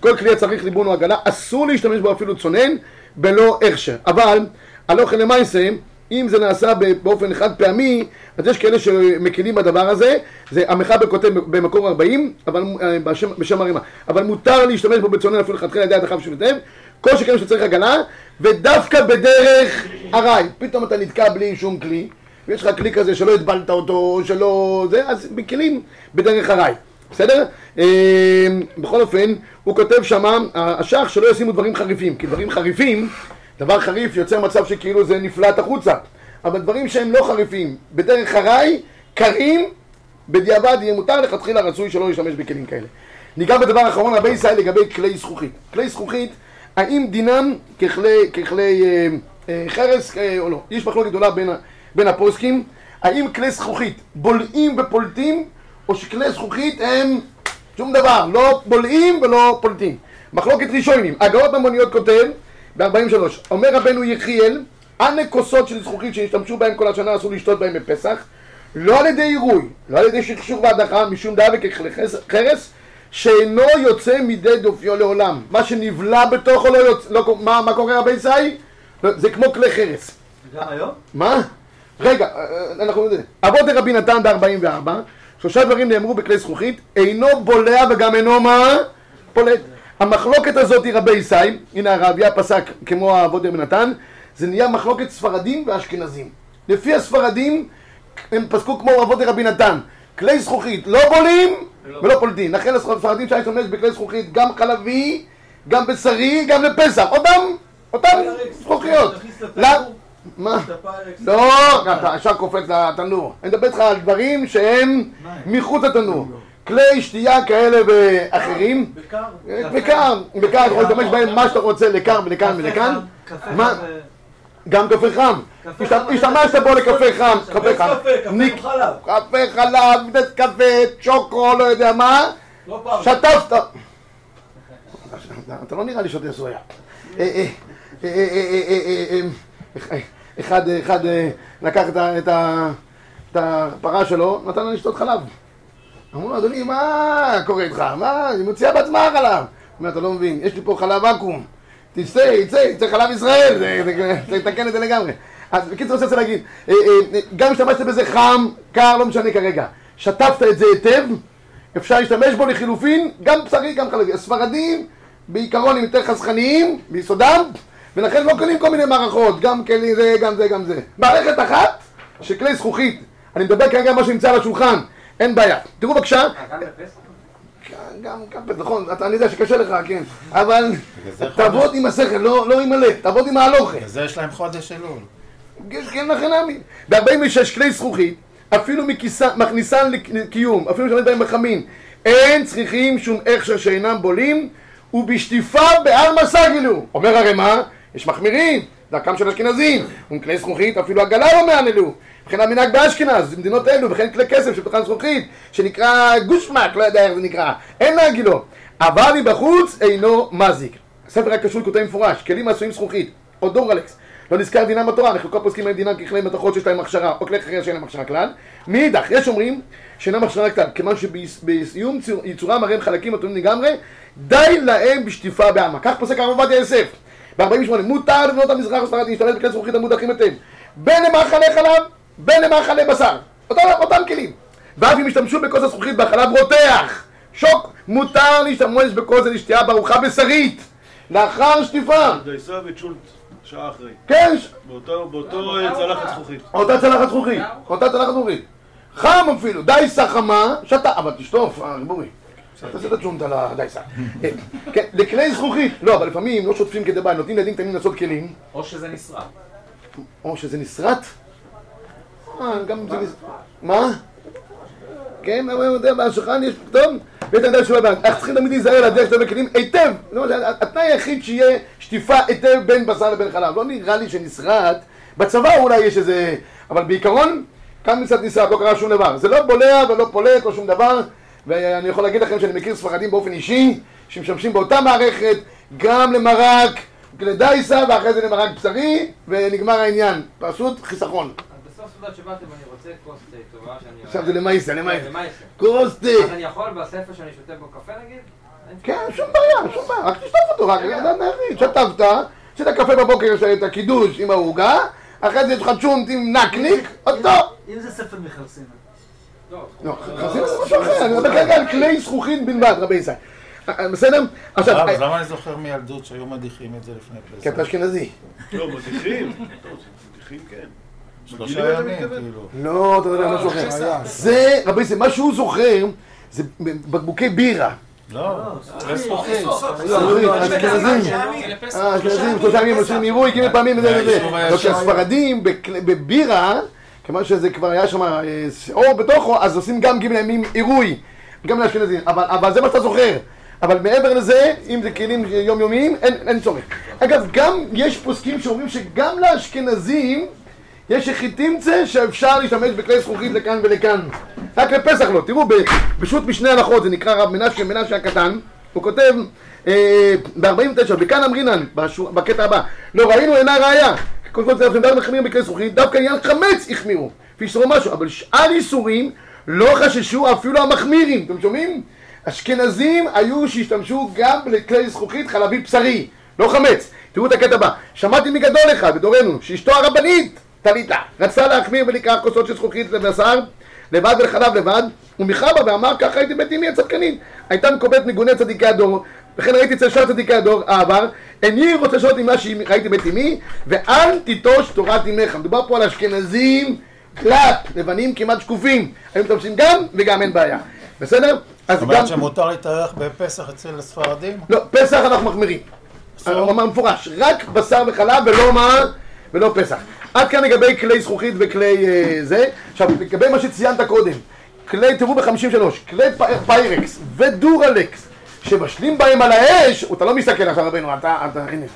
כל כלי צריך ריבון או עגלה, אסור להשתמש בו אפילו צונן, בלא הכשר. אבל, הלוך למעשה, אם זה נעשה באופן חד פעמי, אז יש כאלה שמקילים בדבר הזה, זה המחבר כותב במקור ארבעים, אבל, בשם, בשם הרמ"א. אבל מותר להשתמש בו בצונן אפילו חתכי לידי הדחב שנותב, כל שכן שצריך עגלה, ודווקא בדרך ארעי. פתאום אתה נתקע בלי שום כלי, ויש לך כלי כזה שלא התבלת אותו, שלא... זה, אז בכלים בדרך הרי, בסדר? בכל אופן, הוא כותב שמה, השח שלא ישימו דברים חריפים, כי דברים חריפים, דבר חריף יוצא מצב שכאילו זה נפלט החוצה, אבל דברים שהם לא חריפים, בדרך הרי, קרים, בדיעבד יהיה מותר לכתחילה רצוי שלא להשתמש בכלים כאלה. ניגע בדבר האחרון, רבי ישראל, לגבי כלי זכוכית. כלי זכוכית, האם דינם ככלי, ככלי אה, אה, חרס אה, או לא? יש מחלוקת גדולה בין... בין הפוסקים, האם כלי זכוכית בולעים ופולטים, או שכלי זכוכית הם שום דבר, לא בולעים ולא פולטים. מחלוקת ראשונים, הגאות במוניות כותב ב-ארבעים ושלוש, אומר רבנו יחיאל, הנקוסות של זכוכית שהשתמשו בהם כל השנה אסור לשתות בהם בפסח, לא על ידי עירוי, לא על ידי שכשוך והדחה, משום דאבה ככלי חרס, שאינו יוצא מידי דופיו לעולם. מה שנבלע בתוכו לא יוצא, לא, מה, מה קורה רבי סי? זה כמו כלי חרס. גם היום? מה? רגע, אנחנו יודעים. אבות דרבי נתן ב-ארבעים וארבע, שלושה דברים נאמרו בכלי זכוכית, אינו בולע וגם אינו מה? פולט. המחלוקת הזאת היא רבי סי, הנה הרעביה פסק כמו האבות דרבי נתן, זה נהיה מחלוקת ספרדים ואשכנזים. לפי הספרדים, הם פסקו כמו אבות דרבי נתן, כלי זכוכית לא בולעים ולא פולטים. לכן הספרדים שהיה שומש בכלי זכוכית גם חלבי, גם בשרי, גם לפסח. אותם זכוכיות. מה? לא, אתה ישר קופץ לתנור. אני מדבר איתך על דברים שהם מחוץ לתנור. כלי שתייה כאלה ואחרים. בקר. בקר. בקר, אתה יכול להשתמש בהם מה שאתה רוצה, לקר ולכאן ולכאן. גם קפה חם. השתמשת בו לקפה חם. קפה חם. קפה חלב, נס קפה, צ'וקו, לא יודע מה. שטפת. אתה לא נראה לי שותה סויה. אחד, אחד לקח את הפרה שלו, נתן לו לשתות חלב. אמרו לו, אדוני, מה קורה איתך? מה? היא מוציאה בעצמה חלב. אומר, אתה לא מבין, יש לי פה חלב ואקום. תצא, יצא, יצא חלב ישראל. צריך לתקן את זה לגמרי. אז בקיצור, אני רוצה להגיד, גם השתמשת בזה חם, קר, לא משנה כרגע. שטפת את זה היטב, אפשר להשתמש בו לחילופין, גם בשרי, גם חלבי. הספרדים, בעיקרון, הם יותר חסכניים, ביסודם, ולכן לא קונים כל מיני מערכות, גם כלי זה, גם זה, גם זה. מערכת אחת שכלי זכוכית. אני מדבר כרגע על מה שנמצא על השולחן, אין בעיה. תראו בבקשה. גם בפסח, נכון, אני יודע שקשה לך, כן, אבל תעבוד עם השכל, לא עם הלב, תעבוד עם ההלוכה. זה יש להם חודש אלול. כן, לכן נאמין. ב-ארבעים ושש כלי זכוכית, אפילו מכניסן לקיום, אפילו שעומד בהם מחמין, אין צריכים שום הכשר שאינם בולים, ובשטיפה בעלמא סגילו. אומר הרי מה? יש מחמירים, דרכם של אשכנזים, ומכלי זכוכית אפילו עגלה לא מענלו. וכן המנהג באשכנז, במדינות אלו, וכן כלי כסף שפתחן זכוכית, שנקרא גושמק, לא יודע איך זה נקרא, אין להגילו. אבל מבחוץ אינו מזיק. ספר הכשרות כותב מפורש, כלים עשויים זכוכית, או דורלקס. לא נזכר דינם בתורה, מחלוקות פוסקים על דינם ככלי מתכות שיש להם הכשרה, או כלי חריר שאין להם הכשרה כלל. מאידך, יש אומרים שאינם הכשרה כלל, כיוון שבסיום ייצורם הרי הם חלקים אטומים לגמרי, די להם בשטיפה בעלמא. כך פוסק הרב עובדיה יוסף. ב-ארבעים ושמונה, מותר לבנות המזרח וספרד להשתמש בכלי זכוכית המודחים היטב, בין למאכלי חלב, בין למאכלי בשר. אותם כלים. ואף אם השתמשו בכוס הזכוכית בחלב רותח, שוק, מותר להשתמש בכוס זה לשתייה בארוחה בשרית, לאחר שטיפה. שעה אחרי. כן. באותו צלחת זכוכית. אותה צלחת זכוכית. אותה צלחת זכוכית. חם אפילו. דייסה חמה. שתה. אבל תשטוף, הרבורי. אתה עושה את הג'ונט על הדייסה. כן. לכלי זכוכית. לא, אבל לפעמים לא שוטפים כדי בי. נותנים לילדים קטנים לעשות כלים. או שזה נסרט. או שזה נסרט? אה, גם אם זה נסרט. מה? כן, אבל אני יודע, בשולחן יש פתאום. ואתה יודע שלא הבנת, אנחנו צריכים תמיד להיזהר לדרך שאתה בכלים היטב. התנאי היחיד שיהיה שטיפה היטב בין בשר לבין חלב. לא נראה לי שנסרט, בצבא אולי יש איזה... אבל בעיקרון, כאן מצד נסרט, לא קרה שום דבר. זה לא בולע ולא פולט או שום דבר, ואני יכול להגיד לכם שאני מכיר ספרדים באופן אישי, שמשמשים באותה מערכת, גם למרק, לדייסה, ואחרי זה למרק בשרי, ונגמר העניין. פשוט חיסכון. בסוף שבאתם אני רוצה קוסטה טובה שאני... עכשיו זה למאיסה, למאיסה. קוסטה! אז אני יכול בספר שאני שותה בו קפה נגיד? כן, שום בעיה, שום בעיה. רק תשטוף אותו, רק נגיד. שטבת, שאת הקפה בבוקר את הקידוש עם ההוגה, אחרי זה יש לך צ'ונט עם נקניק, עוד טוב. אם זה ספר מחרסינה. לא, חרסינה זה משהו אחר. אני מדבר כרגע על כלי זכוכית בלבד, רבי ישראל. בסדר? אז למה אני זוכר מילדות שהיו מדיחים את זה לפני פסח? כי אתה אשכנזי. לא, מדיחים. מדיחים כן. שלושה ימים, כאילו. לא, אתה יודע, משהו אחר. זה, רבי ישראל, מה שהוא זוכר, זה בקבוקי בירה. לא, זה זכוכית. אשכנזים. אשכנזים, שלושה ימים, עושים עירוי, כמה פעמים, וזה וזה. לא, כשהספרדים בבירה, כמה שזה כבר היה שם אור בתוכו, אז עושים גם כמה ימים עירוי, גם לאשכנזים. אבל זה מה שאתה זוכר. אבל מעבר לזה, אם זה כלים יומיומיים, אין צורך. אגב, גם יש פוסקים שאומרים שגם לאשכנזים, יש יחידים צה שאפשר להשתמש בכלי זכוכית לכאן ולכאן. רק לפסח לא. תראו, בשו"ת משנה הלכות, זה נקרא רב מנשה מנשה הקטן, הוא כותב ב-ארבעים ותשע, וכאן אמרינן, בקטע הבא, לא ראינו אינה ראיה. כל זאת אומרת, שמדבר מחמירים בכלי זכוכית, דווקא עניין חמץ החמירו, וישרו משהו, אבל שאר איסורים לא חששו אפילו המחמירים. אתם שומעים? אשכנזים היו שהשתמשו גם בכלי זכוכית חלבי בשרי, לא חמץ. תראו את הקטע הבא, שמעתי מגדול אחד בדורנו, שאשתו הרבנית תליתה, רצה להחמיר ולקח כוסות של זכוכית לבשר, לבד ולחלב לבד, ומחבא ואמר, ככה הייתי בית אמי הצדקנית. הייתה מקובלת מגוני צדיקי הדור, וכן ראיתי אצל שאר צדיקי הדור העבר, איני רוצה שעות ממה שראיתי בית אמי, ואל תיטוש תורת אמך. מדובר פה על אשכנזים, קלאפ, לבנים כמעט שקופים. היו מתלבשים גם וגם אין בעיה. בסדר? זאת אומרת שמותר להתארח בפסח אצל הספרדים? לא, פסח אנחנו מחמירים. הוא אמר מפורש, רק בשר וחלב ולא מה ולא פסח. עד כאן לגבי כלי זכוכית וכלי זה. עכשיו, לגבי מה שציינת קודם, כלי, תראו ב-חמישים ושלוש, כלי פיירקס ודורלקס, שמשלים בהם על האש, אתה לא מסתכל עכשיו רבנו, אתה, אתה, הנה.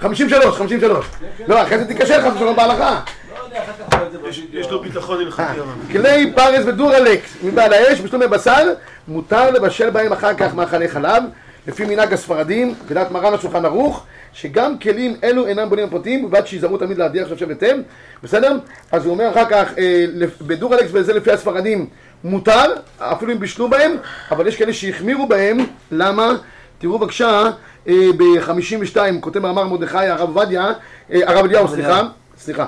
חמישים ושלוש, חמישים ושלוש. לא, אחרי זה תיקשר לך, שלא בהלכה. יש לו ביטחון הלכתי. כלי פיירקס ודורלקס, מבעל האש, משלום בבשר, מותר לבשל בהם אחר כך מאכלי חלב, לפי מנהג הספרדים, בדעת מרן השולחן ערוך, שגם כלים אלו אינם בונים הפרטיים, ובד שיזהרו תמיד להדיח שבשבתם, בסדר? אז הוא אומר אחר כך, בדורלקס וזה לפי הספרדים מותר, אפילו אם בישלו בהם, אבל יש כאלה שהחמירו בהם, למה? תראו בבקשה, ב-חמישים ושתיים, כותב מאמר מרדכי, הרב עובדיה, הרב אליהו, סליחה, סליחה,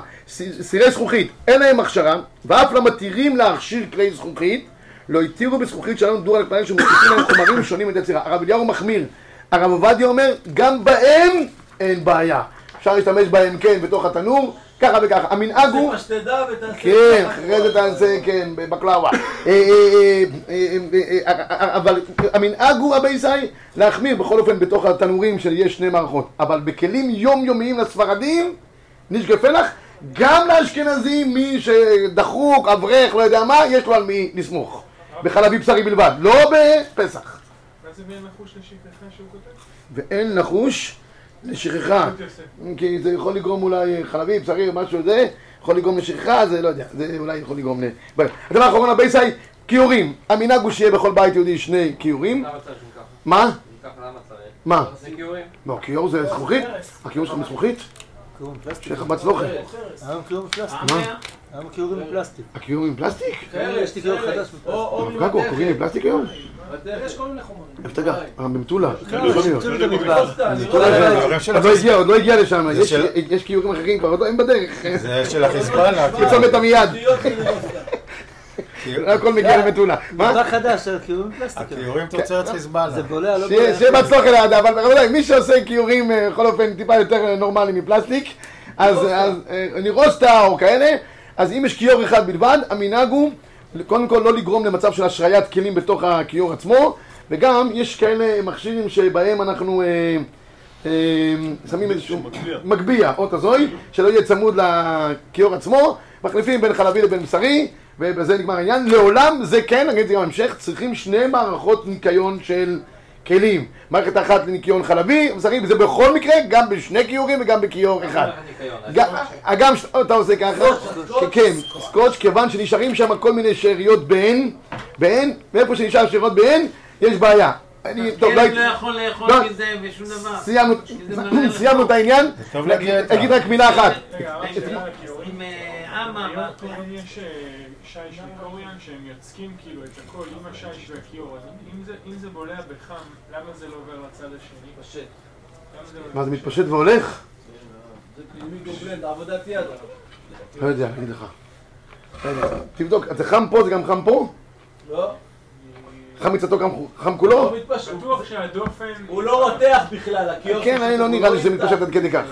סירי זכוכית, אין להם הכשרה, ואף למתירים להכשיר כלי זכוכית, לא התירו בזכוכית שלנו דורלקס, שמוסיפים להם חומרים שונים את היצירה. הרב אליהו מחמיר. הרב עובדיה אומר, גם בהם אין בעיה. אפשר להשתמש בהם, כן, בתוך התנור, ככה וככה. המנהג הוא... זה פשטדה ותעשה... כן, אחרי זה תעשה, כן, בבקלאווה. אבל המנהג הוא, רבי ישראל, להחמיר בכל אופן בתוך התנורים שיש שני מערכות. אבל בכלים יומיומיים לספרדים, נשקפה לך, גם לאשכנזים, מי שדחוק, אברך, לא יודע מה, יש לו על מי לסמוך. בחלבי בשרי בלבד, לא בפסח. מה זה ואין נחוש לשכחה שהוא כותב? ואין נחוש לשכחה. כי זה יכול לגרום אולי חלבי, בשרי, משהו זה, יכול לגרום לשכחה, זה לא יודע, זה אולי יכול לגרום ל... הדבר האחרון רבי ישראל, כיורים. המנהג הוא שיהיה בכל בית יהודי שני כיורים. למה צריך ככה? מה? ככה למה צריך? מה? זה כיורים. לא, כיור זה זכוכית? הכיור שלך מזכוכית? כלום, פלסטיק. שלך בצלוחת. היום כלום פלסטיק. מה? היום הכיורים עם פלסטיק. הכיורים עם פלסטיק? כן, יש לי כיור חדש בפלסטיק. גם ככה, כיורים עם פלסטיק היום? יש כל מיני חומרים. איפה תגע? במטולה. עוד לא הגיע לשם, יש כיורים אחרים כבר, הם בדרך. זה של החיזבאללה. מצומת המיד. הכל מגיע למטולה. מה? דבר חדש, הכיורים פלסטיק. הכיורים תוצרת חיזבאללה. שבצלוח אל העדה, אבל מי שעושה כיורים, בכל אופן, טיפה יותר נורמלי מפלסטיק, אז נרוסטה או כאלה, אז אם יש כיור אחד בלבד, המנהג הוא קודם כל לא לגרום למצב של השריית כלים בתוך הכיור עצמו, וגם יש כאלה מכשירים שבהם אנחנו אה, אה, שמים איזשהו מגביה, אות הזוי, שלא יהיה צמוד לכיור עצמו, מחליפים בין חלבי לבין בשרי, ובזה נגמר העניין. לעולם זה כן, נגיד את זה גם בהמשך, צריכים שני מערכות ניקיון של כלים. מערכת אחת לניקיון חלבי, בשרי, וזה בכל מקרה, גם בשני כיורים וגם בכיור אחד. גם אתה עושה ככה, כן, סקוץ', כיוון שנשארים שם כל מיני שאריות בהן, בהן, ואיפה שנשאר שאריות בהן, יש בעיה. אני לא יכול לאכול מזה ושום דבר. סיימנו את העניין, אגיד רק מילה אחת. עם אמה, מה קוראים יש שיש וקוריאן שהם יצקים כאילו את הכל עם השיש והכיור, אז אם זה בולע בחם, למה זה לא עובר לצד השני? פשט. מה זה מתפשט והולך? זה פנימי גובלנד, עבודת יד. לא יודע, אגיד לך. תבדוק, זה חם פה, זה גם חם פה? לא. חם מצאתו חם כולו? הוא מתפשט. בטוח שהדופן... הוא לא רותח בכלל, הכיור... כן, אני לא נראה לי שזה מתפשט עד כדי כך.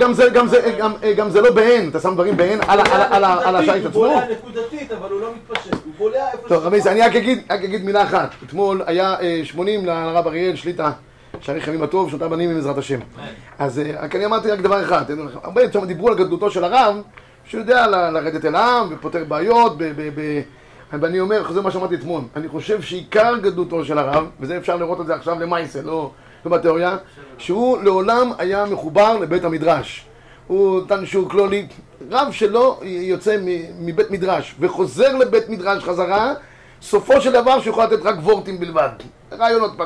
גם זה, גם זה, גם, גם זה לא בהן, אתה שם דברים בהן על, על, על, על השיש עצמו? הוא בולע נקודתית, אבל הוא לא מתפשט, הוא בולע איפה... טוב, רבי, אני רק אגיד, רק אגיד מילה אחת. אתמול היה שמונים לרב אריאל שליטה, שערי חיים הטוב, שותה בנים עם עזרת השם. אז אני אמרתי רק דבר אחד, הרבה שם דיברו על גדלותו של הרב, שיודע לרדת אל העם ופותר בעיות, ואני אומר, זה מה שאמרתי אתמול, אני חושב שעיקר גדלותו של הרב, וזה אפשר לראות את זה עכשיו למעשה, לא... בתיאוריה, שהוא לעולם היה מחובר לבית המדרש. הוא נתן שיעור כללי, רב שלו יוצא מבית מדרש וחוזר לבית מדרש חזרה, סופו של דבר שיכול לתת רק וורטים בלבד. רעיונות